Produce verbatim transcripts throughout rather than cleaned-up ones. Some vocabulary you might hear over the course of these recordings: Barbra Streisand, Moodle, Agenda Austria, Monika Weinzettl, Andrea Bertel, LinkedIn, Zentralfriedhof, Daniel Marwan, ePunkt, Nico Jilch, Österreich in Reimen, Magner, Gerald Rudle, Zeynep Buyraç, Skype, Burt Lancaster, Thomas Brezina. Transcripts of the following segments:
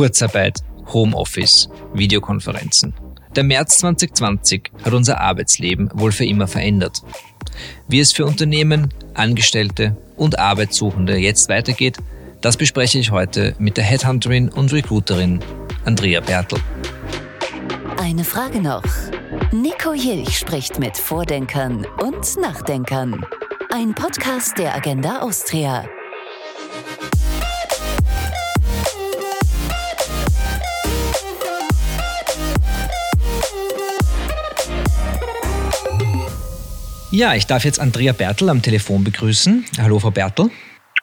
Kurzarbeit, Homeoffice, Videokonferenzen. Der März zwanzig zwanzig hat unser Arbeitsleben wohl für immer verändert. Wie es für Unternehmen, Angestellte und Arbeitssuchende jetzt weitergeht, das bespreche ich heute mit der Headhunterin und Recruiterin Andrea Bertel. Eine Frage noch. Nico Jilch spricht mit Vordenkern und Nachdenkern. Ein Podcast der Agenda Austria. Ja, ich darf jetzt Andrea Bertel am Telefon begrüßen. Hallo, Frau Bertel.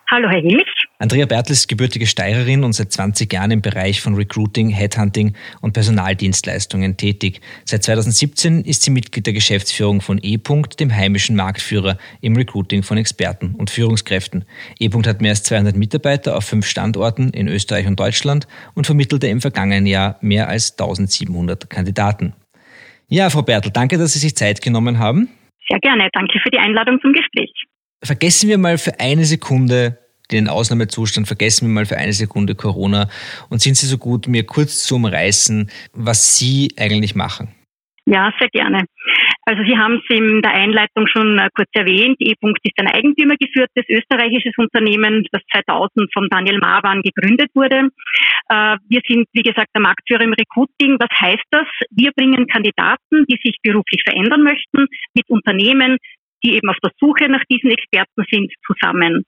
Hallo, Herr Jilch. Andrea Bertel ist gebürtige Steirerin und seit zwanzig Jahren im Bereich von Recruiting, Headhunting und Personaldienstleistungen tätig. Seit zweitausendsiebzehn ist sie Mitglied der Geschäftsführung von ePunkt, dem heimischen Marktführer im Recruiting von Experten und Führungskräften. ePunkt hat mehr als zweihundert Mitarbeiter auf fünf Standorten in Österreich und Deutschland und vermittelte im vergangenen Jahr mehr als eintausendsiebenhundert Kandidaten. Ja, Frau Bertel, danke, dass Sie sich Zeit genommen haben. Sehr gerne, danke für die Einladung zum Gespräch. Vergessen wir mal für eine Sekunde den Ausnahmezustand, vergessen wir mal für eine Sekunde Corona und sind Sie so gut, mir kurz zu umreißen, was Sie eigentlich machen? Ja, sehr gerne. Also Sie haben es in der Einleitung schon kurz erwähnt, ePunkt ist ein eigentümergeführtes österreichisches Unternehmen, das zweitausend von Daniel Marwan gegründet wurde. Wir sind, wie gesagt, der Marktführer im Recruiting. Was heißt das? Wir bringen Kandidaten, die sich beruflich verändern möchten, mit Unternehmen, die eben auf der Suche nach diesen Experten sind, zusammen.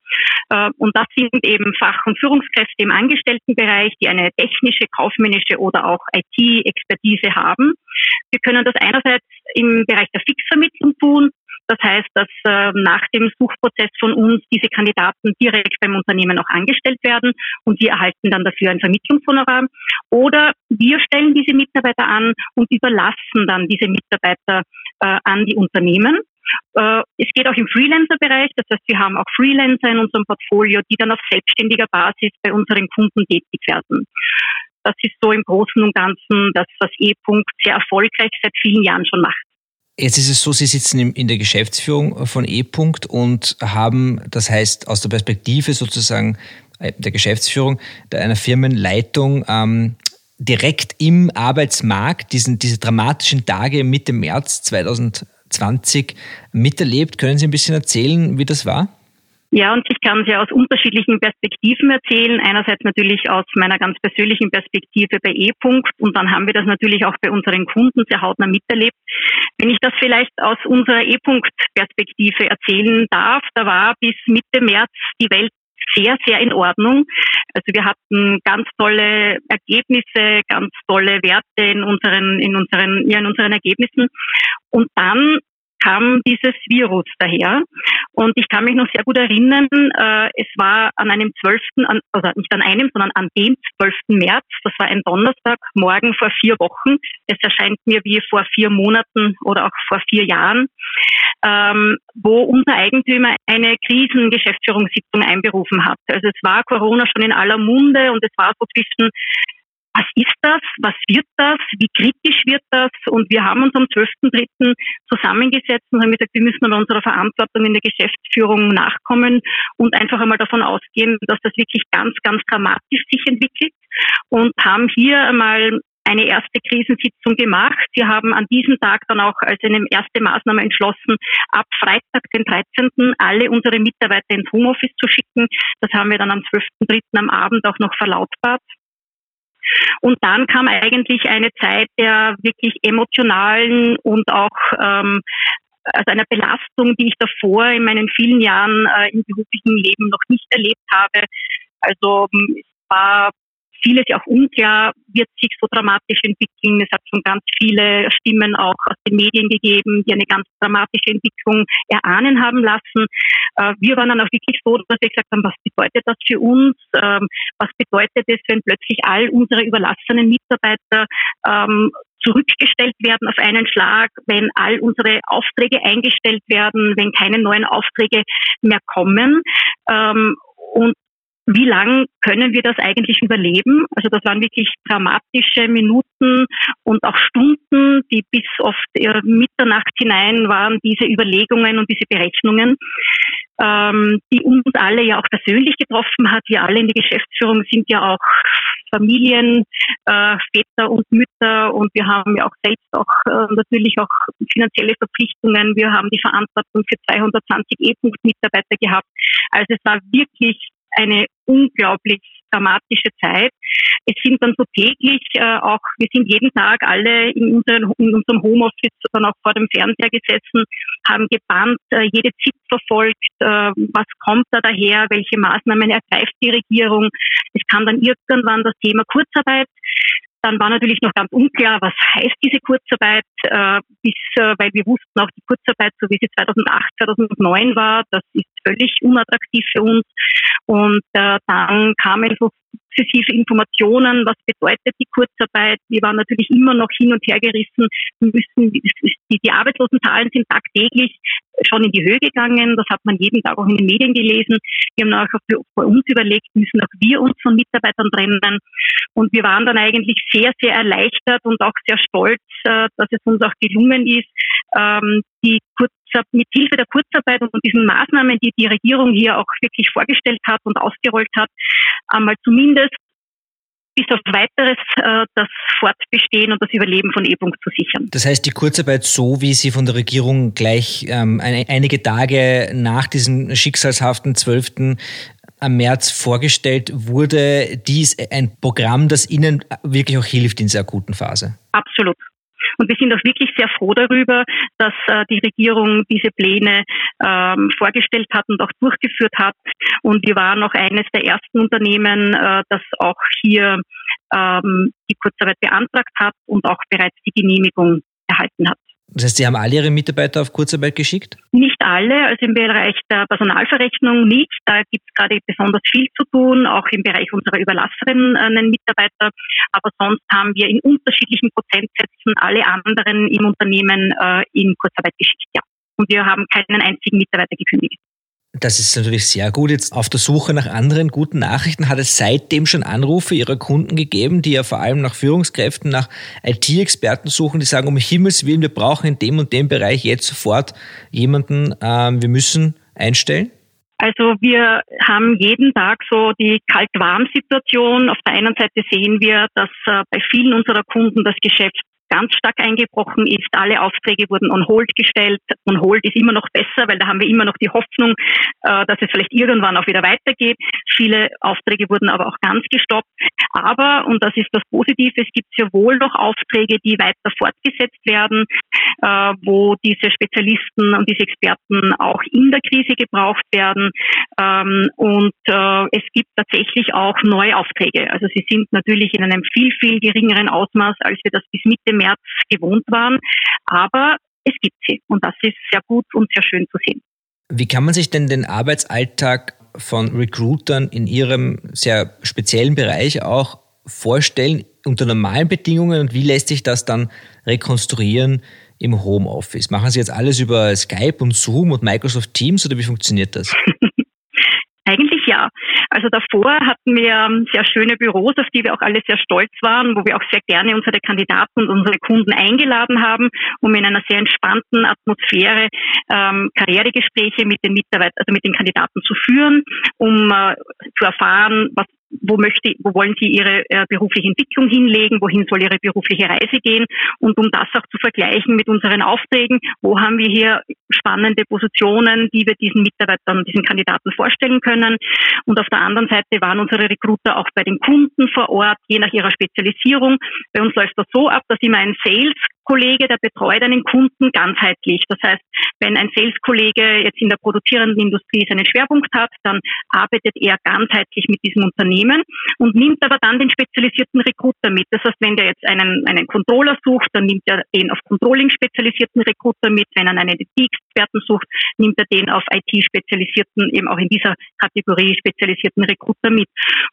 Und das sind eben Fach- und Führungskräfte im Angestelltenbereich, die eine technische, kaufmännische oder auch I T-Expertise haben. Wir können das einerseits im Bereich der Fixvermittlung tun. Das heißt, dass äh, nach dem Suchprozess von uns diese Kandidaten direkt beim Unternehmen auch angestellt werden und wir erhalten dann dafür ein Vermittlungshonorar. Oder wir stellen diese Mitarbeiter an und überlassen dann diese Mitarbeiter äh, an die Unternehmen. Äh, es geht auch im Freelancer-Bereich. Das heißt, wir haben auch Freelancer in unserem Portfolio, die dann auf selbstständiger Basis bei unseren Kunden tätig werden. Das ist so im Großen und Ganzen das, was ePunkt sehr erfolgreich seit vielen Jahren schon macht. Jetzt ist es so, Sie sitzen in der Geschäftsführung von ePunkt und haben, das heißt aus der Perspektive sozusagen der Geschäftsführung, einer Firmenleitung ähm, direkt im Arbeitsmarkt diesen, diese dramatischen Tage Mitte März zweitausendzwanzig miterlebt. Können Sie ein bisschen erzählen, wie das war? Ja, und ich kann es ja aus unterschiedlichen Perspektiven erzählen. Einerseits natürlich aus meiner ganz persönlichen Perspektive bei ePunkt und dann haben wir das natürlich auch bei unseren Kunden sehr hautnah miterlebt. Wenn ich das vielleicht aus unserer ePunkt-Perspektive erzählen darf, da war bis Mitte März die Welt sehr, sehr in Ordnung. Also wir hatten ganz tolle Ergebnisse, ganz tolle Werte in unseren, in unseren, ja, in unseren Ergebnissen und dann kam dieses Virus daher. Und ich kann mich noch sehr gut erinnern, äh, es war an einem zwölften, an, also nicht an einem, sondern an dem zwölften März, das war ein Donnerstagmorgen vor vier Wochen. Es erscheint mir wie vor vier Monaten oder auch vor vier Jahren, ähm, wo unser Eigentümer eine Krisengeschäftsführungssitzung einberufen hat. Also es war Corona schon in aller Munde und es war so zwischen: Was ist das? Was wird das? Wie kritisch wird das? Und wir haben uns am zwölften dritten zusammengesetzt und haben gesagt, wir müssen aber unserer Verantwortung in der Geschäftsführung nachkommen und einfach einmal davon ausgehen, dass das wirklich ganz, ganz dramatisch sich entwickelt und haben hier einmal eine erste Krisensitzung gemacht. Wir haben an diesem Tag dann auch als eine erste Maßnahme entschlossen, ab Freitag, den dreizehnten alle unsere Mitarbeiter ins Homeoffice zu schicken. Das haben wir dann am zwölften dritten am Abend auch noch verlautbart. Und dann kam eigentlich eine Zeit der wirklich emotionalen und auch ähm, also einer Belastung, die ich davor in meinen vielen Jahren äh, im beruflichen Leben noch nicht erlebt habe. Also es war vieles ja auch unklar, wird sich so dramatisch entwickeln. Es hat schon ganz viele Stimmen auch aus den Medien gegeben, die eine ganz dramatische Entwicklung erahnen haben lassen. Wir waren dann auch wirklich so, dass wir gesagt haben, was bedeutet das für uns? Was bedeutet es, wenn plötzlich all unsere überlassenen Mitarbeiter zurückgestellt werden auf einen Schlag, wenn all unsere Aufträge eingestellt werden, wenn keine neuen Aufträge mehr kommen? Und wie lang können wir das eigentlich überleben? Also das waren wirklich dramatische Minuten und auch Stunden, die bis oft Mitternacht hinein waren, diese Überlegungen und diese Berechnungen, ähm, die uns alle ja auch persönlich getroffen hat. Wir alle in der Geschäftsführung sind ja auch Familien, äh, Väter und Mütter, und wir haben ja auch selbst auch äh, natürlich auch finanzielle Verpflichtungen. Wir haben die Verantwortung für zweihundertzwanzig ePunkt-Mitarbeiter gehabt. Also es war wirklich eine unglaublich dramatische Zeit. Es sind dann so täglich äh, auch, wir sind jeden Tag alle in, unseren, in unserem Homeoffice dann auch vor dem Fernseher gesessen, haben gebannt, äh, jede ZIP verfolgt, äh, was kommt da daher, welche Maßnahmen ergreift die Regierung. Es kam dann irgendwann das Thema Kurzarbeit. Dann war natürlich noch ganz unklar, was heißt diese Kurzarbeit, äh, bis, äh, weil wir wussten auch die Kurzarbeit, so wie sie zweitausendacht, zweitausendneun war, das ist völlig unattraktiv für uns. Und äh, dann kamen so sukzessive Informationen, was bedeutet die Kurzarbeit. Wir waren natürlich immer noch hin und her gerissen. Wir müssen, die, die Arbeitslosenzahlen sind tagtäglich schon in die Höhe gegangen. Das hat man jeden Tag auch in den Medien gelesen. Wir haben auch bei uns überlegt, müssen auch wir uns von Mitarbeitern trennen. Und wir waren dann eigentlich sehr, sehr erleichtert und auch sehr stolz, dass es uns auch gelungen ist, die Kurzarbeit mit Hilfe der Kurzarbeit und diesen Maßnahmen, die die Regierung hier auch wirklich vorgestellt hat und ausgerollt hat, einmal zumindest bis auf Weiteres äh, das Fortbestehen und das Überleben von ePunkt zu sichern. Das heißt, die Kurzarbeit, so wie sie von der Regierung gleich ähm, ein, einige Tage nach diesem schicksalshaften zwölften am März vorgestellt wurde, die ist ein Programm, das Ihnen wirklich auch hilft in dieser akuten Phase? Absolut. Und wir sind auch wirklich sehr froh darüber, dass äh, die Regierung diese Pläne ähm, vorgestellt hat und auch durchgeführt hat. Und wir waren auch eines der ersten Unternehmen, äh, das auch hier ähm, die Kurzarbeit beantragt hat und auch bereits die Genehmigung erhalten hat. Das heißt, Sie haben alle Ihre Mitarbeiter auf Kurzarbeit geschickt? Nicht alle, also im Bereich der Personalverrechnung nicht. Da gibt es gerade besonders viel zu tun, auch im Bereich unserer überlassenen Mitarbeiter. Aber sonst haben wir in unterschiedlichen Prozentsätzen alle anderen im Unternehmen äh, in Kurzarbeit geschickt, ja. Und wir haben keinen einzigen Mitarbeiter gekündigt. Das ist natürlich sehr gut. Jetzt auf der Suche nach anderen guten Nachrichten hat es seitdem schon Anrufe Ihrer Kunden gegeben, die ja vor allem nach Führungskräften, nach I T-Experten suchen, die sagen, um Himmels Willen, wir brauchen in dem und dem Bereich jetzt sofort jemanden, ähm, wir müssen einstellen? Also wir haben jeden Tag so die Kalt-Warm-Situation. Auf der einen Seite sehen wir, dass äh, bei vielen unserer Kunden das Geschäft ganz stark eingebrochen ist. Alle Aufträge wurden on hold gestellt. On hold ist immer noch besser, weil da haben wir immer noch die Hoffnung, dass es vielleicht irgendwann auch wieder weitergeht. Viele Aufträge wurden aber auch ganz gestoppt. Aber, und das ist das Positive, es gibt sehr wohl noch Aufträge, die weiter fortgesetzt werden, wo diese Spezialisten und diese Experten auch in der Krise gebraucht werden. Und es gibt tatsächlich auch neue Aufträge. Also sie sind natürlich in einem viel, viel geringeren Ausmaß, als wir das bis Mitte März gewohnt waren, aber es gibt sie und das ist sehr gut und sehr schön zu sehen. Wie kann man sich denn den Arbeitsalltag von Recruitern in Ihrem sehr speziellen Bereich auch vorstellen unter normalen Bedingungen und wie lässt sich das dann rekonstruieren im Homeoffice? Machen Sie jetzt alles über Skype und Zoom und Microsoft Teams oder wie funktioniert das? Eigentlich ja. Also davor hatten wir sehr schöne Büros, auf die wir auch alle sehr stolz waren, wo wir auch sehr gerne unsere Kandidaten und unsere Kunden eingeladen haben, um in einer sehr entspannten Atmosphäre ähm, Karrieregespräche mit den Mitarbeitern, also mit den Kandidaten zu führen, um äh, zu erfahren, was Wo, möchte, wo wollen Sie Ihre äh, berufliche Entwicklung hinlegen? Wohin soll Ihre berufliche Reise gehen? Und um das auch zu vergleichen mit unseren Aufträgen, wo haben wir hier spannende Positionen, die wir diesen Mitarbeitern, diesen Kandidaten vorstellen können? Und auf der anderen Seite waren unsere Recruiter auch bei den Kunden vor Ort, je nach ihrer Spezialisierung. Bei uns läuft das so ab, dass immer ein Sales Kollege, der betreut einen Kunden ganzheitlich. Das heißt, wenn ein Sales-Kollege jetzt in der produzierenden Industrie seinen Schwerpunkt hat, dann arbeitet er ganzheitlich mit diesem Unternehmen und nimmt aber dann den spezialisierten Recruiter mit. Das heißt, wenn der jetzt einen, einen Controller sucht, dann nimmt er den auf Controlling spezialisierten Recruiter mit. Wenn er einen I T-Experten sucht, nimmt er den auf I T-spezialisierten, eben auch in dieser Kategorie spezialisierten Recruiter mit.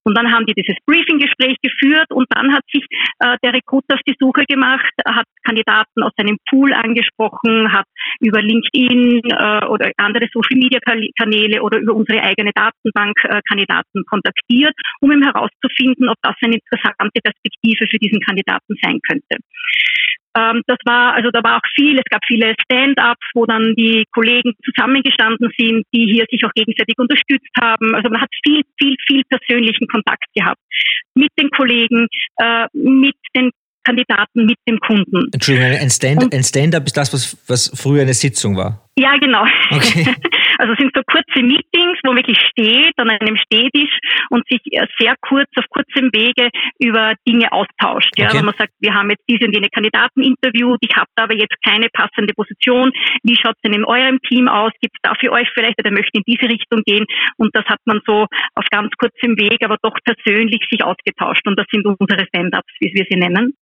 Und dann haben die dieses Briefing-Gespräch geführt und dann hat sich äh, der Recruiter auf die Suche gemacht, hat Kandidaten Daten aus seinem Pool angesprochen, hat über LinkedIn äh, oder andere Social-Media-Kanäle oder über unsere eigene Datenbank äh, Kandidaten kontaktiert, um eben herauszufinden, ob das eine interessante Perspektive für diesen Kandidaten sein könnte. Ähm, das war, also da war auch viel, es gab viele Stand-ups, wo dann die Kollegen zusammengestanden sind, die hier sich auch gegenseitig unterstützt haben. Also man hat viel, viel, viel persönlichen Kontakt gehabt mit den Kollegen, äh, mit den Kandidaten, mit dem Kunden. Entschuldigung, ein, Stand, ein Stand-up ist das, was, was früher eine Sitzung war? Ja, genau. Okay. Also es sind so kurze Meetings, wo man wirklich steht, an einem Stehtisch und sich sehr kurz, auf kurzem Wege über Dinge austauscht. Ja, okay. Wenn man sagt, wir haben jetzt diese und jene Kandidaten interviewt, ich habe da aber jetzt keine passende Position. Wie schaut es denn in eurem Team aus? Gibt es da für euch vielleicht, der möchte in diese Richtung gehen? Und das hat man so auf ganz kurzem Weg, aber doch persönlich sich ausgetauscht. Und das sind unsere Stand-ups, wie wir sie nennen.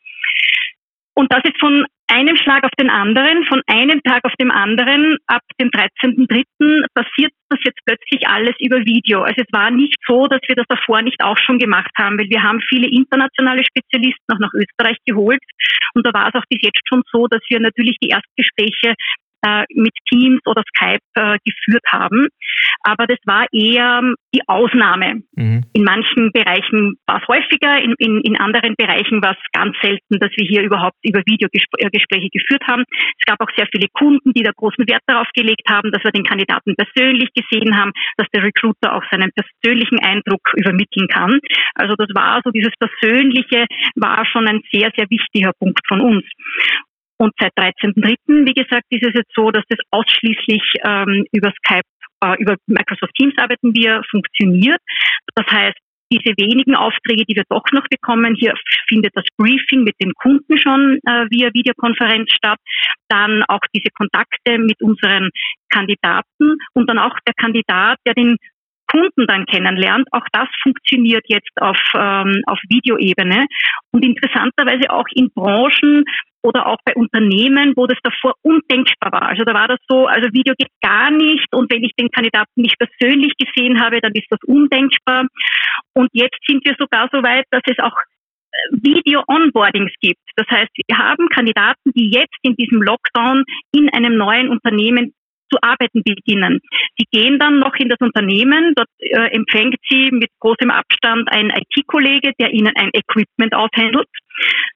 Und das ist von einem Schlag auf den anderen, von einem Tag auf dem anderen, ab dem dreizehnten dritten passiert das jetzt plötzlich alles über Video. Also es war nicht so, dass wir das davor nicht auch schon gemacht haben, weil wir haben viele internationale Spezialisten auch nach Österreich geholt. Und da war es auch bis jetzt schon so, dass wir natürlich die Erstgespräche äh, mit Teams oder Skype äh, geführt haben. Aber das war eher die Ausnahme. Mhm. In manchen Bereichen war es häufiger, in, in, in anderen Bereichen war es ganz selten, dass wir hier überhaupt über Videogespräche geführt haben. Es gab auch sehr viele Kunden, die da großen Wert darauf gelegt haben, dass wir den Kandidaten persönlich gesehen haben, dass der Recruiter auch seinen persönlichen Eindruck übermitteln kann. Also das war so, dieses Persönliche war schon ein sehr, sehr wichtiger Punkt von uns. Und seit dreizehnten dritten, wie gesagt, ist es jetzt so, dass das ausschließlich ähm, über Skype, äh, über Microsoft Teams arbeiten wir, funktioniert. Das heißt, diese wenigen Aufträge, die wir doch noch bekommen, hier findet das Briefing mit den Kunden schon äh, via Videokonferenz statt. Dann auch diese Kontakte mit unseren Kandidaten und dann auch der Kandidat, der den Kunden dann kennenlernt. Auch das funktioniert jetzt auf, ähm, auf Videoebene und interessanterweise auch in Branchen oder auch bei Unternehmen, wo das davor undenkbar war. Also da war das so, also Video geht gar nicht und wenn ich den Kandidaten nicht persönlich gesehen habe, dann ist das undenkbar. Und jetzt sind wir sogar so weit, dass es auch Video-Onboardings gibt. Das heißt, wir haben Kandidaten, die jetzt in diesem Lockdown in einem neuen Unternehmen zu arbeiten beginnen. Die gehen dann noch in das Unternehmen, dort äh, empfängt sie mit großem Abstand ein I T-Kollege, der ihnen ein Equipment aushändelt.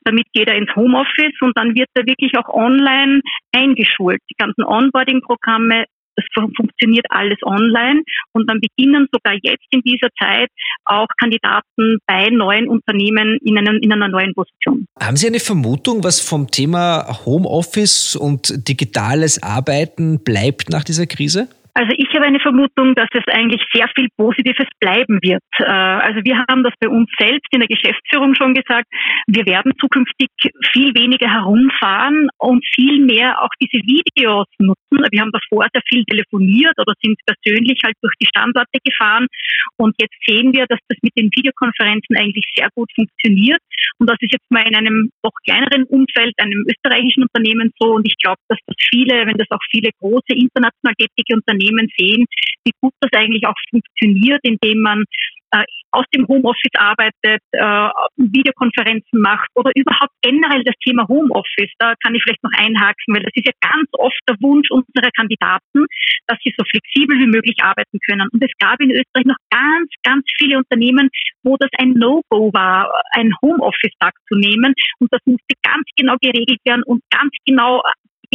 Damit geht er ins Homeoffice und dann wird er wirklich auch online eingeschult. Die ganzen Onboarding-Programme, das funktioniert alles online und dann beginnen sogar jetzt in dieser Zeit auch Kandidaten bei neuen Unternehmen in, einem, in einer neuen Position. Haben Sie eine Vermutung, was vom Thema Homeoffice und digitales Arbeiten bleibt nach dieser Krise? Also ich habe eine Vermutung, dass es eigentlich sehr viel Positives bleiben wird. Also wir haben das bei uns selbst in der Geschäftsführung schon gesagt, wir werden zukünftig viel weniger herumfahren und viel mehr auch diese Videos nutzen. Wir haben davor sehr viel telefoniert oder sind persönlich halt durch die Standorte gefahren. Und jetzt sehen wir, dass das mit den Videokonferenzen eigentlich sehr gut funktioniert. Und das ist jetzt mal in einem noch kleineren Umfeld, einem österreichischen Unternehmen so. Und ich glaube, dass das viele, wenn das auch viele große international tätige Unternehmen sehen, wie gut das eigentlich auch funktioniert, indem man äh, aus dem Homeoffice arbeitet, äh, Videokonferenzen macht oder überhaupt generell das Thema Homeoffice. Da kann ich vielleicht noch einhaken, weil das ist ja ganz oft der Wunsch unserer Kandidaten, dass sie so flexibel wie möglich arbeiten können. Und es gab in Österreich noch ganz, ganz viele Unternehmen, wo das ein No-Go war, einen Homeoffice-Tag zu nehmen. Und das musste ganz genau geregelt werden und ganz genau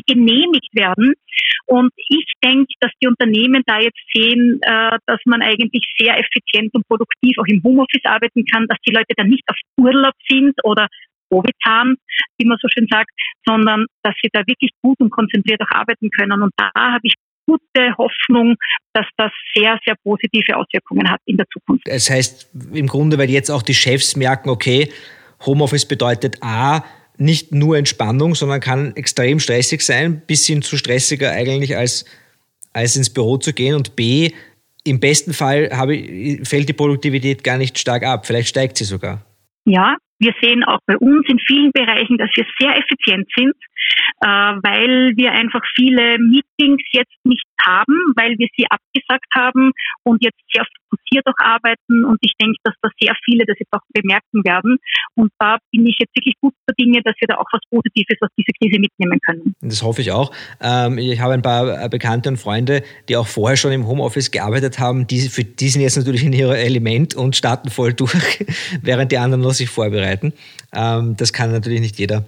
genehmigt werden. Und ich denke, dass die Unternehmen da jetzt sehen, dass man eigentlich sehr effizient und produktiv auch im Homeoffice arbeiten kann, dass die Leute dann nicht auf Urlaub sind oder Covid haben, wie man so schön sagt, sondern dass sie da wirklich gut und konzentriert auch arbeiten können. Und da habe ich gute Hoffnung, dass das sehr, sehr positive Auswirkungen hat in der Zukunft. Das heißt im Grunde, weil jetzt auch die Chefs merken, okay, Homeoffice bedeutet A, nicht nur Entspannung, sondern kann extrem stressig sein, bis hin zu stressiger eigentlich als, als ins Büro zu gehen. Und B, im besten Fall habe ich, fällt die Produktivität gar nicht stark ab, vielleicht steigt sie sogar. Ja, wir sehen auch bei uns in vielen Bereichen, dass wir sehr effizient sind, äh, weil wir einfach viele Meetings jetzt nicht haben, weil wir sie abgesagt haben und jetzt sehr fokussiert auch arbeiten. Und ich denke, dass da sehr viele das jetzt auch bemerken werden. Und da bin ich jetzt wirklich gut für Dinge, dass wir da auch was Positives aus dieser Krise mitnehmen können. Das hoffe ich auch. Ich habe ein paar Bekannte und Freunde, die auch vorher schon im Homeoffice gearbeitet haben. Die, für die sind jetzt natürlich in ihrem Element und starten voll durch, während die anderen noch sich vorbereiten. Das kann natürlich nicht jeder.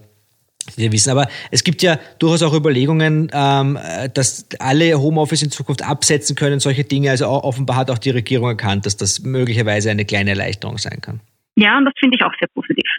Wir wissen, aber es gibt ja durchaus auch Überlegungen, ähm, dass alle Homeoffice in Zukunft absetzen können, solche Dinge. Also offenbar hat auch die Regierung erkannt, dass das möglicherweise eine kleine Erleichterung sein kann. Ja, und das finde ich auch sehr positiv.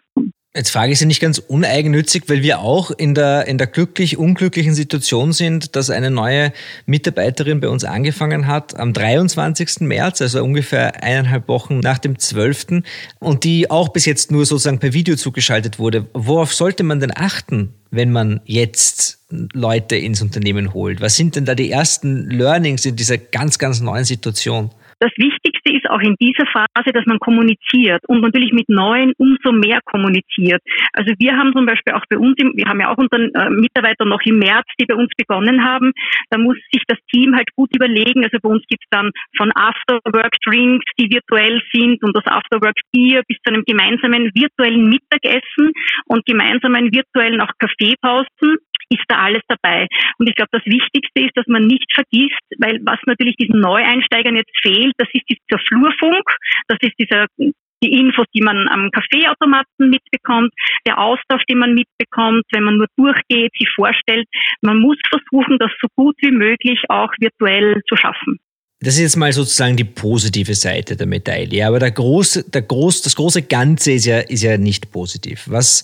Jetzt frage ich Sie nicht ganz uneigennützig, weil wir auch in der, in der glücklich-unglücklichen Situation sind, dass eine neue Mitarbeiterin bei uns angefangen hat am dreiundzwanzigsten März, also ungefähr eineinhalb Wochen nach dem zwölften und die auch bis jetzt nur sozusagen per Video zugeschaltet wurde. Worauf sollte man denn achten, wenn man jetzt Leute ins Unternehmen holt? Was sind denn da die ersten Learnings in dieser ganz, ganz neuen Situation? Das Wichtigste ist auch in dieser Phase, dass man kommuniziert und natürlich mit Neuen umso mehr kommuniziert. Also wir haben zum Beispiel auch bei uns, wir haben ja auch unseren Mitarbeiter noch im März, die bei uns begonnen haben, da muss sich das Team halt gut überlegen. Also bei uns gibt's dann von Afterwork-Drinks, die virtuell sind und das Afterwork-Bier bis zu einem gemeinsamen virtuellen Mittagessen und gemeinsamen virtuellen auch Kaffeepausen. Ist da alles dabei. Und ich glaube, das Wichtigste ist, dass man nicht vergisst, weil was natürlich diesen Neueinsteigern jetzt fehlt, das ist dieser Flurfunk, das ist dieser die Infos, die man am Kaffeeautomaten mitbekommt, der Austausch, den man mitbekommt, wenn man nur durchgeht, sich vorstellt. Man muss versuchen, das so gut wie möglich auch virtuell zu schaffen. Das ist jetzt mal sozusagen die positive Seite der Medaille. Aber der große, der groß, das große Ganze ist ja, ist ja nicht positiv. Was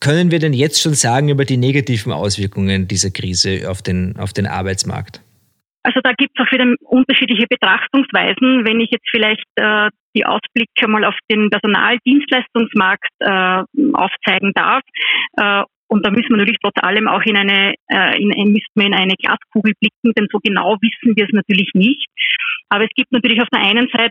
können wir denn jetzt schon sagen über die negativen Auswirkungen dieser Krise auf den, auf den Arbeitsmarkt? Also da gibt es auch wieder unterschiedliche Betrachtungsweisen. Wenn ich jetzt vielleicht äh, die Ausblicke mal auf den Personaldienstleistungsmarkt äh, aufzeigen darf, äh, und da müssen wir natürlich trotz allem auch in eine, äh, in, müssen wir in eine Glaskugel blicken, denn so genau wissen wir es natürlich nicht. Aber es gibt natürlich auf der einen Seite,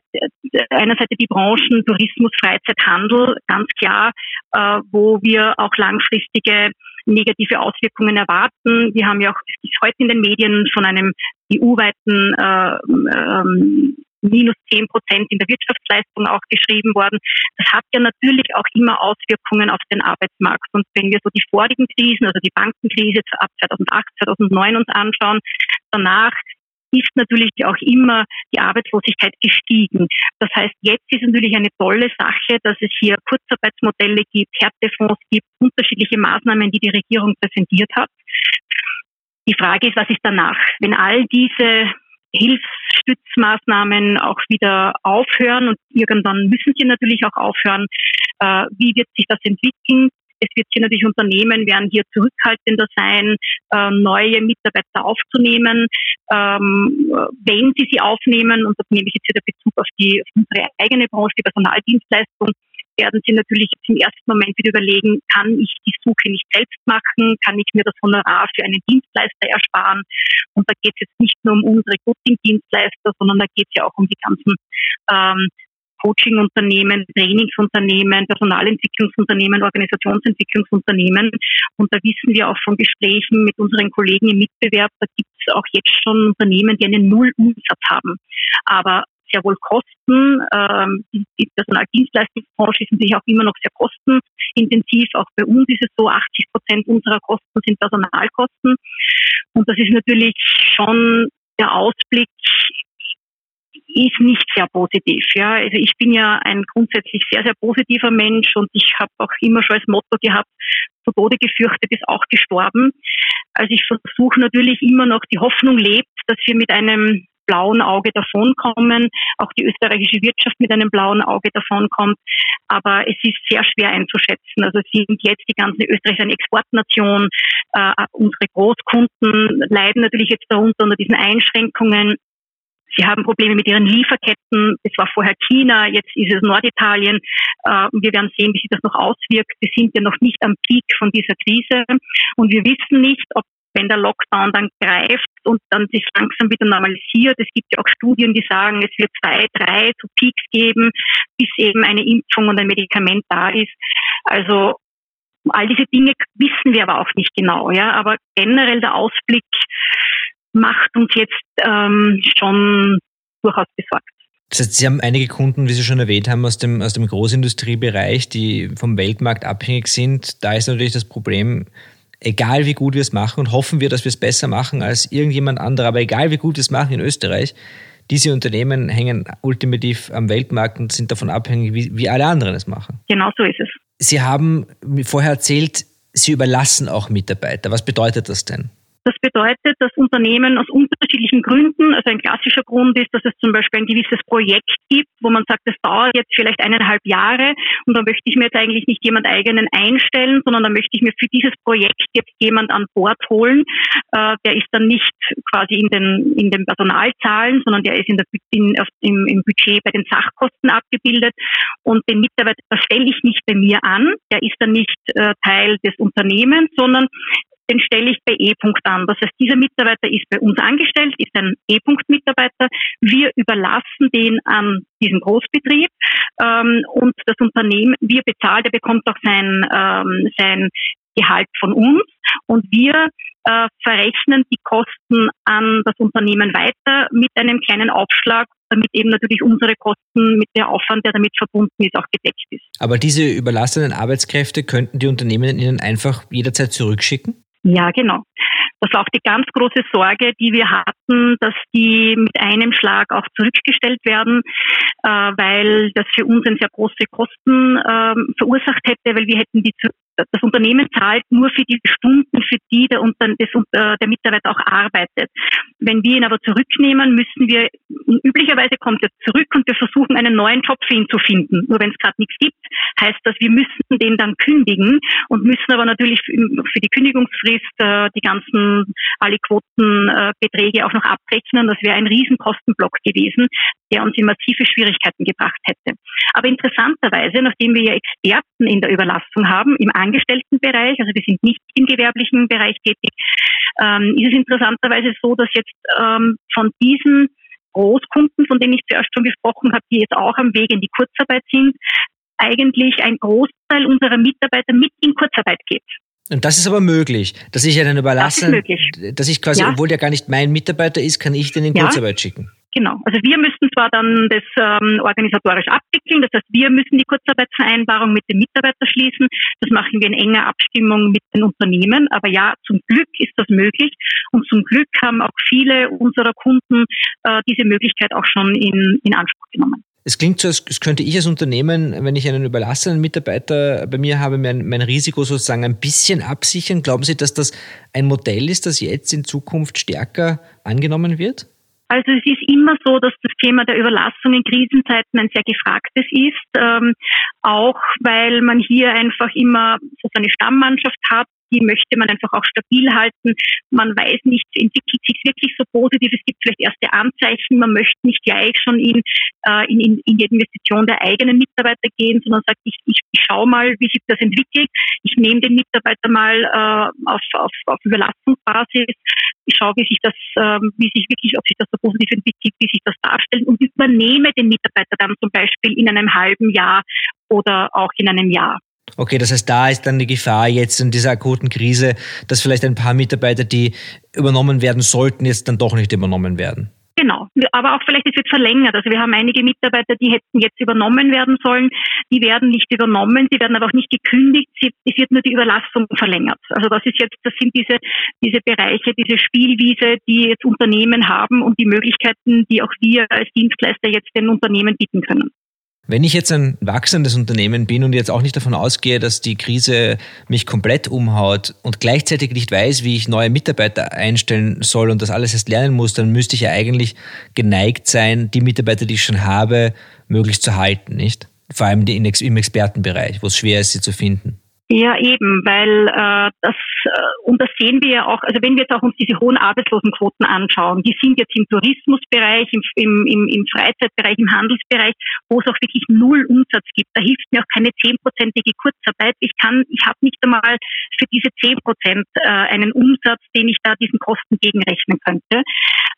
einer Seite die Branchen Tourismus, Freizeit, Handel, ganz klar, äh, wo wir auch langfristige negative Auswirkungen erwarten. Wir haben ja auch bis heute in den Medien von einem E U-weiten äh, ähm, minus zehn Prozent in der Wirtschaftsleistung auch geschrieben worden. Das hat ja natürlich auch immer Auswirkungen auf den Arbeitsmarkt. Und wenn wir so die vorigen Krisen, also die Bankenkrise ab zweitausendacht, zweitausendneun uns anschauen, danach ist natürlich auch immer die Arbeitslosigkeit gestiegen. Das heißt, jetzt ist natürlich eine tolle Sache, dass es hier Kurzarbeitsmodelle gibt, Härtefonds gibt, unterschiedliche Maßnahmen, die die Regierung präsentiert hat. Die Frage ist, was ist danach? Wenn all diese Hilfsstützmaßnahmen auch wieder aufhören und irgendwann müssen sie natürlich auch aufhören. Äh, wie wird sich das entwickeln? Es wird hier natürlich Unternehmen werden hier zurückhaltender sein, äh, neue Mitarbeiter aufzunehmen. Ähm, wenn sie sie aufnehmen, und da nehme ich jetzt wieder Bezug auf die auf unsere eigene Branche, die Personaldienstleistung, werden sie natürlich im ersten Moment wieder überlegen, kann ich die Suche nicht selbst machen, kann ich mir das Honorar für einen Dienstleister ersparen. Und da geht es jetzt nicht nur um unsere Coaching-Dienstleister, sondern da geht es ja auch um die ganzen ähm, Coaching-Unternehmen, Trainingsunternehmen, Personalentwicklungsunternehmen, Organisationsentwicklungsunternehmen. Und da wissen wir auch von Gesprächen mit unseren Kollegen im Mitbewerb, da gibt es auch jetzt schon Unternehmen, die einen Null-Umsatz haben. Aber sehr wohl Kosten. Die Personaldienstleistungsbranche ist natürlich auch immer noch sehr kostenintensiv. Auch bei uns ist es so, achtzig Prozent unserer Kosten sind Personalkosten. Und das ist natürlich schon, der Ausblick ist nicht sehr positiv. Ja, also ich bin ja ein grundsätzlich sehr, sehr positiver Mensch und ich habe auch immer schon als Motto gehabt, zu Tode gefürchtet ist auch gestorben. Also ich versuche natürlich immer noch, die Hoffnung lebt, dass wir mit einem blauen Auge davonkommen, auch die österreichische Wirtschaft mit einem blauen Auge davonkommt, aber es ist sehr schwer einzuschätzen. Also sind jetzt die ganzen Österreich eine Exportnation, äh, unsere Großkunden leiden natürlich jetzt darunter unter diesen Einschränkungen. Sie haben Probleme mit ihren Lieferketten. Es war vorher China, jetzt ist es Norditalien. Wir werden sehen, wie sich das noch auswirkt. Wir sind ja noch nicht am Peak von dieser Krise und wir wissen nicht, ob wenn der Lockdown dann greift und dann sich langsam wieder normalisiert. Es gibt ja auch Studien, die sagen, es wird zwei, drei zu Peaks geben, bis eben eine Impfung und ein Medikament da ist. Also all diese Dinge wissen wir aber auch nicht genau. Ja, aber generell der Ausblick macht uns jetzt ähm, schon durchaus besorgt. Das heißt, Sie haben einige Kunden, wie Sie schon erwähnt haben, aus dem, aus dem Großindustriebereich, die vom Weltmarkt abhängig sind. Da ist natürlich das Problem, egal wie gut wir es machen und hoffen wir, dass wir es besser machen als irgendjemand anderer, aber egal wie gut wir es machen in Österreich, diese Unternehmen hängen ultimativ am Weltmarkt und sind davon abhängig, wie, wie alle anderen es machen. Genau so ist es. Sie haben vorher erzählt, Sie überlassen auch Mitarbeiter. Was bedeutet das denn? Das bedeutet, dass Unternehmen aus unterschiedlichen Gründen, also ein klassischer Grund ist, dass es zum Beispiel ein gewisses Projekt gibt, wo man sagt, das dauert jetzt vielleicht eineinhalb Jahre und da möchte ich mir jetzt eigentlich nicht jemand eigenen einstellen, sondern da möchte ich mir für dieses Projekt jetzt jemand an Bord holen. Äh, der ist dann nicht quasi in den, in den Personalzahlen, sondern der ist in der, in, auf, im, im Budget bei den Sachkosten abgebildet und den Mitarbeiter stelle ich nicht bei mir an. Der ist dann nicht äh, Teil des Unternehmens, sondern den stelle ich bei ePunkt an. Das heißt, dieser Mitarbeiter ist bei uns angestellt, ist ein ePunkt-Mitarbeiter. Wir überlassen den an diesen Großbetrieb ähm, und das Unternehmen, wir bezahlen, der bekommt auch sein, ähm, sein Gehalt von uns und wir äh, verrechnen die Kosten an das Unternehmen weiter mit einem kleinen Aufschlag, damit eben natürlich unsere Kosten mit der Aufwand, der damit verbunden ist, auch gedeckt ist. Aber diese überlastenden Arbeitskräfte könnten die Unternehmen ihnen einfach jederzeit zurückschicken? Ja, genau. Das war auch die ganz große Sorge, die wir hatten, dass die mit einem Schlag auch zurückgestellt werden, äh, weil das für uns eine sehr große Kosten äh, verursacht hätte, weil wir hätten die das Unternehmen zahlt nur für die Stunden, für die der, des, äh, der Mitarbeiter auch arbeitet. Wenn wir ihn aber zurücknehmen, müssen wir, üblicherweise kommt er zurück und wir versuchen, einen neuen Job für ihn zu finden. Nur wenn es gerade nichts gibt, heißt das, wir müssen den dann kündigen und müssen aber natürlich für die Kündigungsfrist äh, die ganzen, alle Quotenbeträge äh, auch noch abrechnen. Das wäre ein Riesenkostenblock gewesen, der uns in massive Schwierigkeiten gebracht hätte. Aber interessanterweise, nachdem wir ja Experten in der Überlassung haben, im Angestelltenbereich, also wir sind nicht im gewerblichen Bereich tätig, ähm, ist es interessanterweise so, dass jetzt ähm, von diesen Großkunden, von denen ich zuerst schon gesprochen habe, die jetzt auch am Weg in die Kurzarbeit sind, eigentlich ein Großteil unserer Mitarbeiter mit in Kurzarbeit geht. Und das ist aber möglich, dass ich einen überlassen, das dass ich quasi, ja. obwohl der gar nicht mein Mitarbeiter ist, kann ich den in ja. Kurzarbeit schicken. Genau. Also wir müssen zwar dann das ähm, organisatorisch abwickeln, das heißt, wir müssen die Kurzarbeitsvereinbarung mit dem Mitarbeiter schließen. Das machen wir in enger Abstimmung mit den Unternehmen. Aber ja, zum Glück ist das möglich. Und zum Glück haben auch viele unserer Kunden äh, diese Möglichkeit auch schon in, in Anspruch genommen. Es klingt so, als könnte ich als Unternehmen, wenn ich einen überlassenen Mitarbeiter bei mir habe, mein, mein Risiko sozusagen ein bisschen absichern. Glauben Sie, dass das ein Modell ist, das jetzt in Zukunft stärker angenommen wird? Also es ist immer so, dass das Thema der Überlassung in Krisenzeiten ein sehr gefragtes ist, ähm, auch weil man hier einfach immer so seine Stammmannschaft hat, die möchte man einfach auch stabil halten. Man weiß nicht, entwickelt sich wirklich so positiv, es gibt vielleicht erste Anzeichen, man möchte nicht gleich schon in, äh, in, in die Investition der eigenen Mitarbeiter gehen, sondern sagt, ich, ich, ich schaue mal, wie sich das entwickelt, ich nehme den Mitarbeiter mal äh, auf, auf, auf Überlassungsbasis, ich schaue, wie sich das, ähm, wie sich wirklich, ob sich das so positiv entwickelt, wie sich das darstellt und übernehme den Mitarbeiter dann zum Beispiel in einem halben Jahr oder auch in einem Jahr. Okay, das heißt, da ist dann die Gefahr jetzt in dieser akuten Krise, dass vielleicht ein paar Mitarbeiter, die übernommen werden sollten, jetzt dann doch nicht übernommen werden. Genau, aber auch vielleicht, es wird verlängert. Also wir haben einige Mitarbeiter, die hätten jetzt übernommen werden sollen, die werden nicht übernommen, sie werden aber auch nicht gekündigt, es wird nur die Überlassung verlängert. Also das ist jetzt, das sind diese, diese Bereiche, diese Spielwiese, die jetzt Unternehmen haben und die Möglichkeiten, die auch wir als Dienstleister jetzt den Unternehmen bieten können. Wenn ich jetzt ein wachsendes Unternehmen bin und jetzt auch nicht davon ausgehe, dass die Krise mich komplett umhaut und gleichzeitig nicht weiß, wie ich neue Mitarbeiter einstellen soll und das alles erst lernen muss, dann müsste ich ja eigentlich geneigt sein, die Mitarbeiter, die ich schon habe, möglichst zu halten, nicht? Vor allem die im Expertenbereich, wo es schwer ist, sie zu finden. Ja, eben, weil äh, das, äh, und das sehen wir ja auch, also wenn wir jetzt auch uns diese hohen Arbeitslosenquoten anschauen, die sind jetzt im Tourismusbereich, im, im, im Freizeitbereich, im Handelsbereich, wo es auch wirklich null Umsatz gibt. Da hilft mir auch keine zehnprozentige Kurzarbeit. Ich kann, ich habe nicht einmal für diese zehn Prozent äh, einen Umsatz, den ich da diesen Kosten gegenrechnen könnte.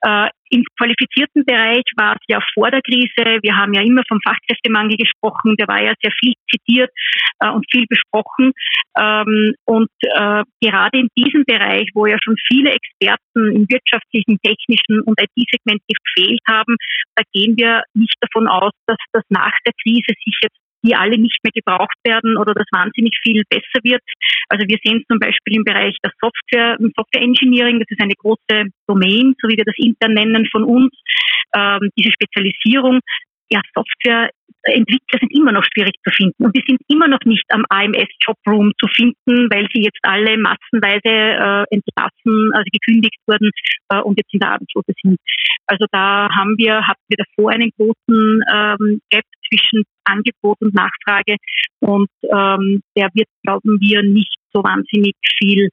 Äh, Im qualifizierten Bereich war es ja vor der Krise, wir haben ja immer vom Fachkräftemangel gesprochen, der war ja sehr viel zitiert äh, und viel besprochen. Ähm, und äh, gerade in diesem Bereich, wo ja schon viele Experten im wirtschaftlichen, technischen und I T-Segment gefehlt haben, da gehen wir nicht davon aus, dass das nach der Krise sich jetzt die alle nicht mehr gebraucht werden oder das wahnsinnig viel besser wird. Also wir sehen es zum Beispiel im Bereich der Software, im Software Engineering, das ist eine große Domain, so wie wir das intern nennen von uns, ähm, diese Spezialisierung. Ja, Software Entwickler sind immer noch schwierig zu finden und die sind immer noch nicht am A M S-Jobroom zu finden, weil sie jetzt alle massenweise äh, entlassen, also gekündigt wurden äh, und jetzt in der Arbeitslose sind. Also da haben wir, hatten wir davor einen großen ähm, Gap zwischen Angebot und Nachfrage und ähm, der wird, glauben wir, nicht so wahnsinnig viel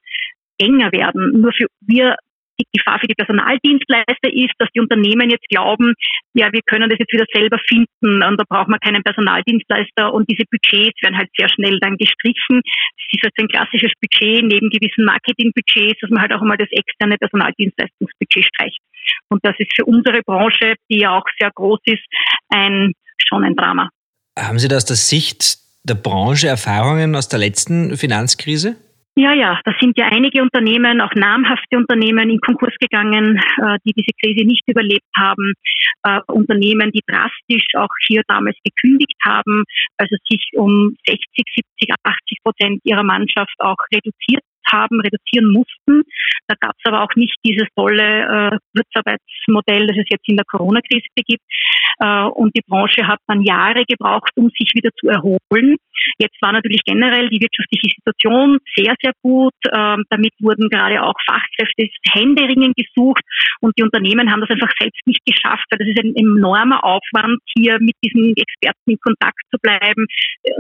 enger werden. Nur für wir die Gefahr für die Personaldienstleister ist, dass die Unternehmen jetzt glauben, ja, wir können das jetzt wieder selber finden und da braucht man keinen Personaldienstleister und diese Budgets werden halt sehr schnell dann gestrichen. Das ist halt so ein klassisches Budget neben gewissen Marketingbudgets, dass man halt auch einmal das externe Personaldienstleistungsbudget streicht. Und das ist für unsere Branche, die ja auch sehr groß ist, ein, schon ein Drama. Haben Sie da aus der Sicht der Branche Erfahrungen aus der letzten Finanzkrise? Ja, ja, da sind ja einige Unternehmen, auch namhafte Unternehmen, in Konkurs gegangen, die diese Krise nicht überlebt haben. Unternehmen, die drastisch auch hier damals gekündigt haben, also sich um sechzig, siebzig, achtzig Prozent ihrer Mannschaft auch reduziert haben, reduzieren mussten. Da gab es aber auch nicht dieses tolle äh, Kurzarbeitsmodell, das es jetzt in der Corona-Krise gibt. Äh, und die Branche hat dann Jahre gebraucht, um sich wieder zu erholen. Jetzt war natürlich generell die wirtschaftliche Situation sehr, sehr gut. Ähm, damit wurden gerade auch Fachkräfte händeringend gesucht und die Unternehmen haben das einfach selbst nicht geschafft, weil das ist ein enormer Aufwand, hier mit diesen Experten in Kontakt zu bleiben,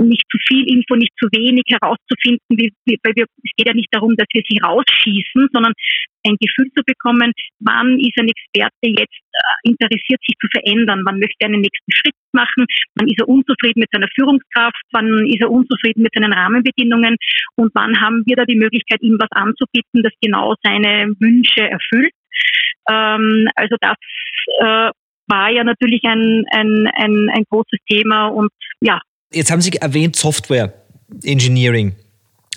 nicht zu viel Info, nicht zu wenig herauszufinden, wie, wie, weil wir, es geht ja nicht darum, dass wir sie rausschießen, sondern ein Gefühl zu bekommen, wann ist ein Experte jetzt interessiert, sich zu verändern, wann möchte er einen nächsten Schritt machen, wann ist er unzufrieden mit seiner Führungskraft, wann ist er unzufrieden mit seinen Rahmenbedingungen und wann haben wir da die Möglichkeit, ihm was anzubieten, das genau seine Wünsche erfüllt. Ähm, also das äh, war ja natürlich ein, ein, ein, ein großes Thema und ja. Jetzt haben Sie erwähnt Software Engineering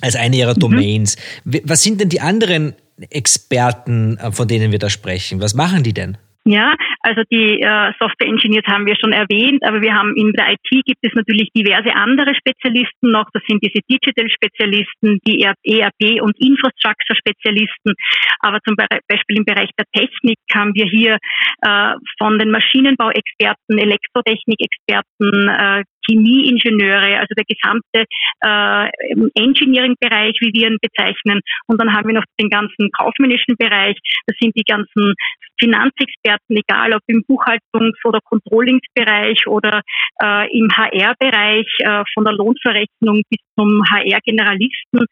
als eine Ihrer Domains. Mhm. Was sind denn die anderen Experten, von denen wir da sprechen? Was machen die denn? Ja, also die äh, Software Engineers haben wir schon erwähnt, aber wir haben in der I T gibt es natürlich diverse andere Spezialisten noch. Das sind diese Digital-Spezialisten, die E R P- und Infrastructure-Spezialisten. Aber zum Beispiel im Bereich der Technik haben wir hier äh, von den Maschinenbauexperten, Elektrotechnikexperten, äh, Chemieingenieure, also der gesamte äh, Engineering-Bereich, wie wir ihn bezeichnen. Und dann haben wir noch den ganzen kaufmännischen Bereich. Das sind die ganzen Finanzexperten, egal ob im Buchhaltungs- oder Controllingsbereich oder äh, im H R-Bereich, äh, von der Lohnverrechnung bis zum H R-Generalisten,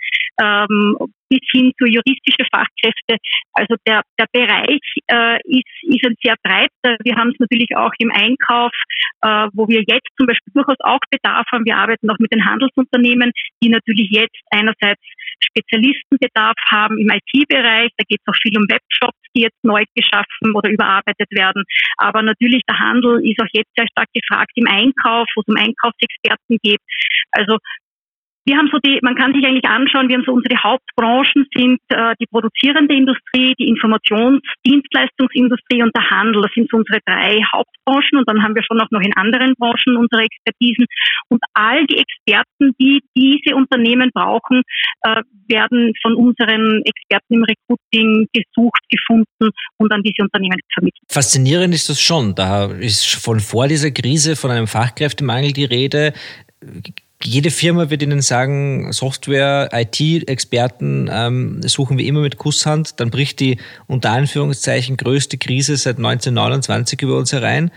ähm, bis hin zu juristische Fachkräfte. Also der, der Bereich äh, ist, ist ein sehr breiter. Wir haben es natürlich auch im Einkauf, äh, wo wir jetzt zum Beispiel durchaus auch Bedarf haben. Wir arbeiten auch mit den Handelsunternehmen, die natürlich jetzt einerseits Spezialistenbedarf haben im I T-Bereich. Da geht es auch viel um Webshops, die jetzt neu geschaffen oder überarbeitet werden. Aber natürlich der Handel ist auch jetzt sehr stark gefragt im Einkauf, wo es um Einkaufsexperten geht. Also wir haben so die, man kann sich eigentlich anschauen, wir haben so unsere Hauptbranchen sind äh, die produzierende Industrie, die Informationsdienstleistungsindustrie und der Handel. Das sind so unsere drei Hauptbranchen und dann haben wir schon auch noch in anderen Branchen unsere Expertisen. Und all die Experten, die diese Unternehmen brauchen, äh, werden von unseren Experten im Recruiting gesucht, gefunden und an diese Unternehmen vermittelt. Faszinierend ist das schon. Da ist von vor dieser Krise von einem Fachkräftemangel die Rede. Jede Firma wird Ihnen sagen, Software, I T-Experten ähm, suchen wir immer mit Kusshand. Dann bricht die unter Anführungszeichen größte Krise seit neunzehnhundertneunundzwanzig über uns herein.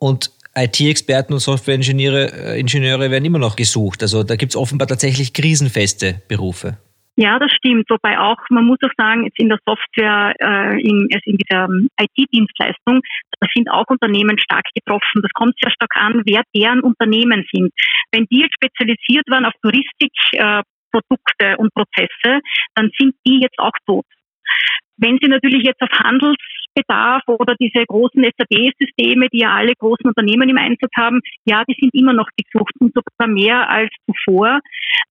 Und I T-Experten und Software-Ingenieure äh, Ingenieure werden immer noch gesucht. Also da gibt es offenbar tatsächlich krisenfeste Berufe. Ja, das stimmt. Wobei auch, man muss auch sagen, jetzt in der Software, äh, in, also in dieser I T-Dienstleistung, da sind auch Unternehmen stark getroffen. Das kommt sehr stark an, wer deren Unternehmen sind. Wenn die jetzt spezialisiert waren auf Touristik, äh, Produkte und Prozesse, dann sind die jetzt auch tot. Wenn sie natürlich jetzt auf Handelsbedarf oder diese großen S A P-Systeme, die ja alle großen Unternehmen im Einsatz haben, ja, die sind immer noch gesucht und sogar mehr als zuvor,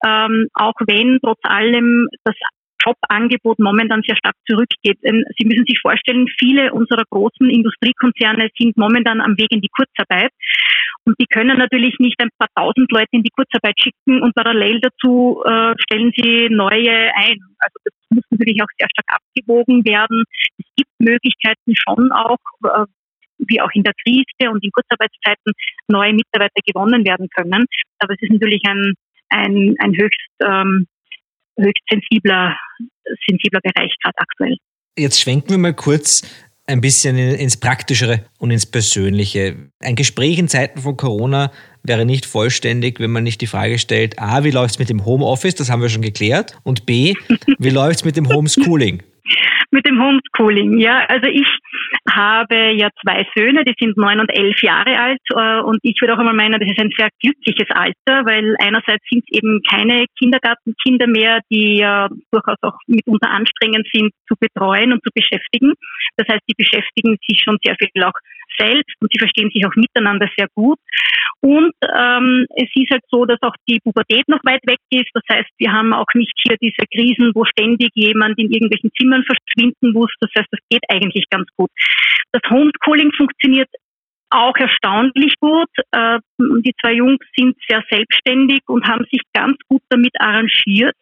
ähm, auch wenn trotz allem das Jobangebot momentan sehr stark zurückgeht. Denn Sie müssen sich vorstellen, viele unserer großen Industriekonzerne sind momentan am Weg in die Kurzarbeit. Und die können natürlich nicht ein paar tausend Leute in die Kurzarbeit schicken und parallel dazu äh, stellen sie neue ein. Also das muss natürlich auch sehr stark abgewogen werden. Es gibt Möglichkeiten schon auch, äh, wie auch in der Krise und in Kurzarbeitszeiten neue Mitarbeiter gewonnen werden können. Aber es ist natürlich ein, ein, ein höchst, ähm, höchst sensibler, sensibler Bereich gerade aktuell. Jetzt schwenken wir mal kurz ein bisschen ins Praktischere und ins Persönliche. Ein Gespräch in Zeiten von Corona wäre nicht vollständig, wenn man nicht die Frage stellt, A, wie läuft es mit dem Homeoffice, das haben wir schon geklärt, und B, wie läuft es mit dem Homeschooling? Mit dem Homeschooling, ja. Also ich habe ja zwei Söhne, die sind neun und elf Jahre alt, und ich würde auch einmal meinen, das ist ein sehr glückliches Alter, weil einerseits sind es eben keine Kindergartenkinder mehr, die ja durchaus auch mitunter anstrengend sind zu betreuen und zu beschäftigen. Das heißt, die beschäftigen sich schon sehr viel auch selbst und sie verstehen sich auch miteinander sehr gut. Und ähm, es ist halt so, dass auch die Pubertät noch weit weg ist. Das heißt, wir haben auch nicht hier diese Krisen, wo ständig jemand in irgendwelchen Zimmern verschwinden muss. Das heißt, das geht eigentlich ganz gut. Das Homeschooling funktioniert auch erstaunlich gut. Äh, die zwei Jungs sind sehr selbstständig und haben sich ganz gut damit arrangiert.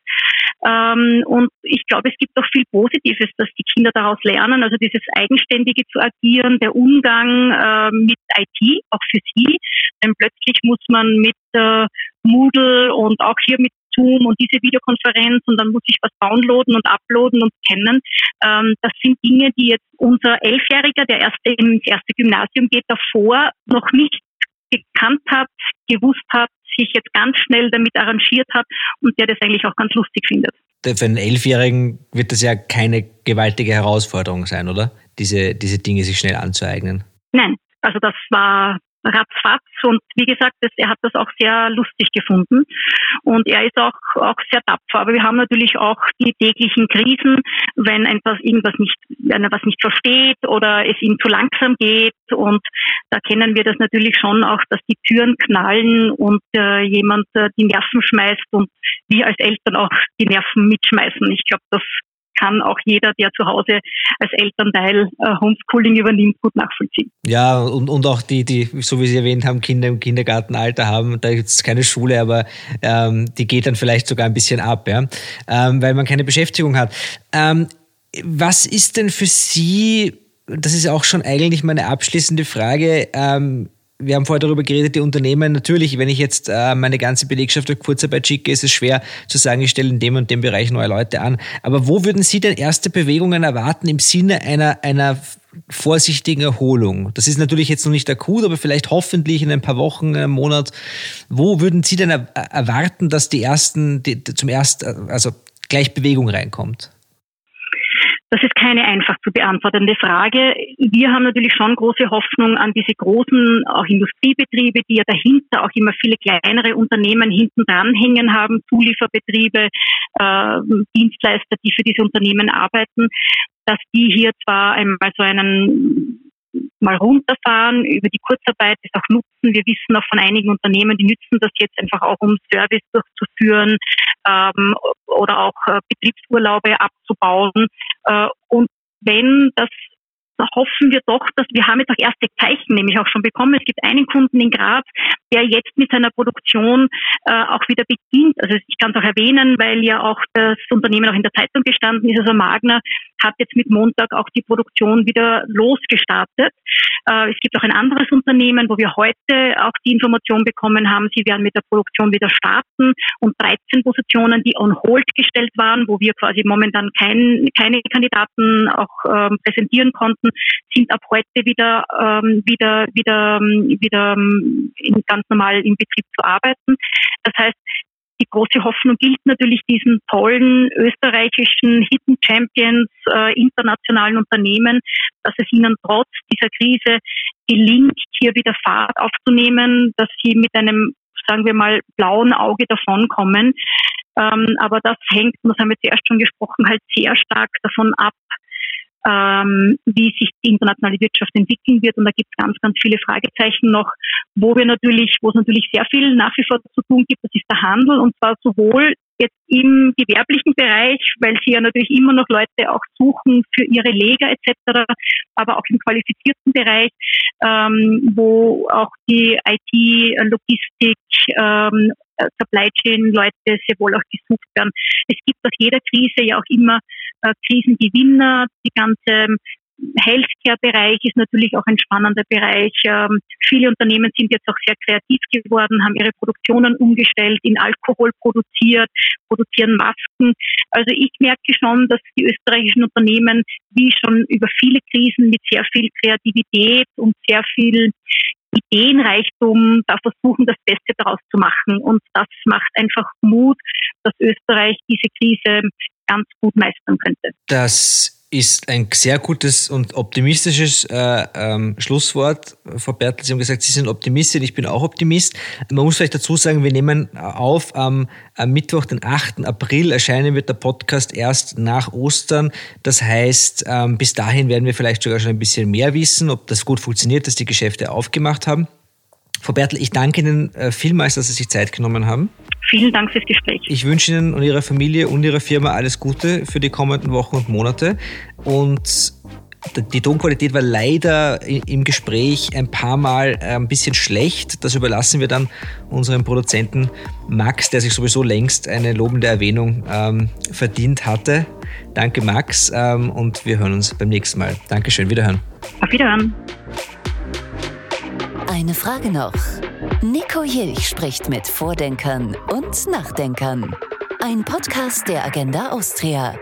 Ähm, und ich glaube, es gibt auch viel Positives, dass die Kinder daraus lernen. Also dieses Eigenständige zu agieren, der Umgang äh, mit I T, auch für sie. Denn plötzlich muss man mit äh, Moodle und auch hier mit Zoom und diese Videokonferenz und dann muss ich was downloaden und uploaden und kennen. Ähm, das sind Dinge, die jetzt unser Elfjähriger, der erst ins erste Gymnasium geht, davor noch nicht gekannt hat, gewusst hat, sich jetzt ganz schnell damit arrangiert hat und der das eigentlich auch ganz lustig findet. Für einen Elfjährigen wird das ja keine gewaltige Herausforderung sein, oder? Diese, diese Dinge sich schnell anzueignen. Nein, also das war ratzfatz und wie gesagt, das, er hat das auch sehr lustig gefunden und er ist auch, auch sehr tapfer. Aber wir haben natürlich auch die täglichen Krisen, wenn etwas irgendwas nicht, wenn er was nicht versteht oder es ihm zu langsam geht und da kennen wir das natürlich schon auch, dass die Türen knallen und äh, jemand äh, die Nerven schmeißt und wir als Eltern auch die Nerven mitschmeißen. Ich glaube, das kann auch jeder, der zu Hause als Elternteil äh, Homeschooling übernimmt, gut nachvollziehen. Ja, und, und auch die, die, so wie Sie erwähnt haben, Kinder im Kindergartenalter haben, da gibt es keine Schule, aber ähm, die geht dann vielleicht sogar ein bisschen ab, ja? ähm, weil man keine Beschäftigung hat. Ähm, was ist denn für Sie, das ist auch schon eigentlich meine abschließende Frage, ähm, wir haben vorher darüber geredet, die Unternehmen, natürlich, wenn ich jetzt äh, meine ganze Belegschaft auf Kurzarbeit schicke, ist es schwer zu sagen, ich stelle in dem und dem Bereich neue Leute an. Aber wo würden Sie denn erste Bewegungen erwarten im Sinne einer, einer vorsichtigen Erholung? Das ist natürlich jetzt noch nicht akut, aber vielleicht hoffentlich in ein paar Wochen, einem Monat. Wo würden Sie denn er- erwarten, dass die ersten, die, zum ersten, also gleich Bewegung reinkommt? Das ist keine einfach zu beantwortende Frage. Wir haben natürlich schon große Hoffnung an diese großen, auch Industriebetriebe, die ja dahinter auch immer viele kleinere Unternehmen hinten dranhängen haben, Zulieferbetriebe, äh, Dienstleister, die für diese Unternehmen arbeiten, dass die hier zwar einmal so einen mal runterfahren über die Kurzarbeit, das auch nutzen. Wir wissen auch von einigen Unternehmen, die nützen das jetzt einfach auch, um Service durchzuführen ähm, oder auch äh, Betriebsurlaube abzubauen. Äh, und wenn das, da hoffen wir doch, dass wir haben jetzt auch erste Zeichen nämlich auch schon bekommen. Es gibt einen Kunden in Graz, der jetzt mit seiner Produktion äh, auch wieder beginnt. Also ich kann es auch erwähnen, weil ja auch das Unternehmen auch in der Zeitung gestanden ist. Also Magner hat jetzt mit Montag auch die Produktion wieder losgestartet. Äh, es gibt auch ein anderes Unternehmen, wo wir heute auch die Information bekommen haben, sie werden mit der Produktion wieder starten und dreizehn Positionen, die on hold gestellt waren, wo wir quasi momentan kein, keine Kandidaten auch ähm, präsentieren konnten, sind ab heute wieder ähm, wieder wieder wieder in, ganz normal im Betrieb zu arbeiten. Das heißt, die große Hoffnung gilt natürlich diesen tollen österreichischen Hidden Champions, äh, internationalen Unternehmen, dass es ihnen trotz dieser Krise gelingt, hier wieder Fahrt aufzunehmen, dass sie mit einem, sagen wir mal, blauen Auge davonkommen. Ähm, aber das hängt, das haben wir zuerst schon gesprochen, halt sehr stark davon ab, wie sich die internationale Wirtschaft entwickeln wird. Und da gibt es ganz, ganz viele Fragezeichen noch, wo wir natürlich, wo es natürlich sehr viel nach wie vor zu tun gibt, das ist der Handel. Und zwar sowohl jetzt im gewerblichen Bereich, weil sie ja natürlich immer noch Leute auch suchen für ihre Lager et cetera, aber auch im qualifizierten Bereich, ähm, wo auch die I T, Logistik, ähm, Supply Chain Leute sehr wohl auch gesucht werden. Es gibt aus jeder Krise ja auch immer äh, Krisengewinner, die ganze Healthcare-Bereich ist natürlich auch ein spannender Bereich. Ähm, viele Unternehmen sind jetzt auch sehr kreativ geworden, haben ihre Produktionen umgestellt, in Alkohol produziert, produzieren Masken. Also ich merke schon, dass die österreichischen Unternehmen, wie schon über viele Krisen, mit sehr viel Kreativität und sehr viel Ideenreichtum da versuchen, das Beste daraus zu machen. Und das macht einfach Mut, dass Österreich diese Krise ganz gut meistern könnte. Das ist ein sehr gutes und optimistisches äh, ähm, Schlusswort. Frau Bertel, Sie haben gesagt, Sie sind Optimistin, ich bin auch Optimist. Man muss vielleicht dazu sagen, wir nehmen auf, am, am Mittwoch, den achten April, erscheinen wird der Podcast erst nach Ostern. Das heißt, ähm, bis dahin werden wir vielleicht sogar schon ein bisschen mehr wissen, ob das gut funktioniert, dass die Geschäfte aufgemacht haben. Frau Bertel, ich danke Ihnen vielmals, dass Sie sich Zeit genommen haben. Vielen Dank fürs Gespräch. Ich wünsche Ihnen und Ihrer Familie und Ihrer Firma alles Gute für die kommenden Wochen und Monate. Und die Tonqualität war leider im Gespräch ein paar Mal ein bisschen schlecht. Das überlassen wir dann unserem Produzenten Max, der sich sowieso längst eine lobende Erwähnung ähm, verdient hatte. Danke, Max. Ähm, und wir hören uns beim nächsten Mal. Dankeschön. Wiederhören. Auf Wiederhören. Eine Frage noch. Nico Jilch spricht mit Vordenkern und Nachdenkern. Ein Podcast der Agenda Austria.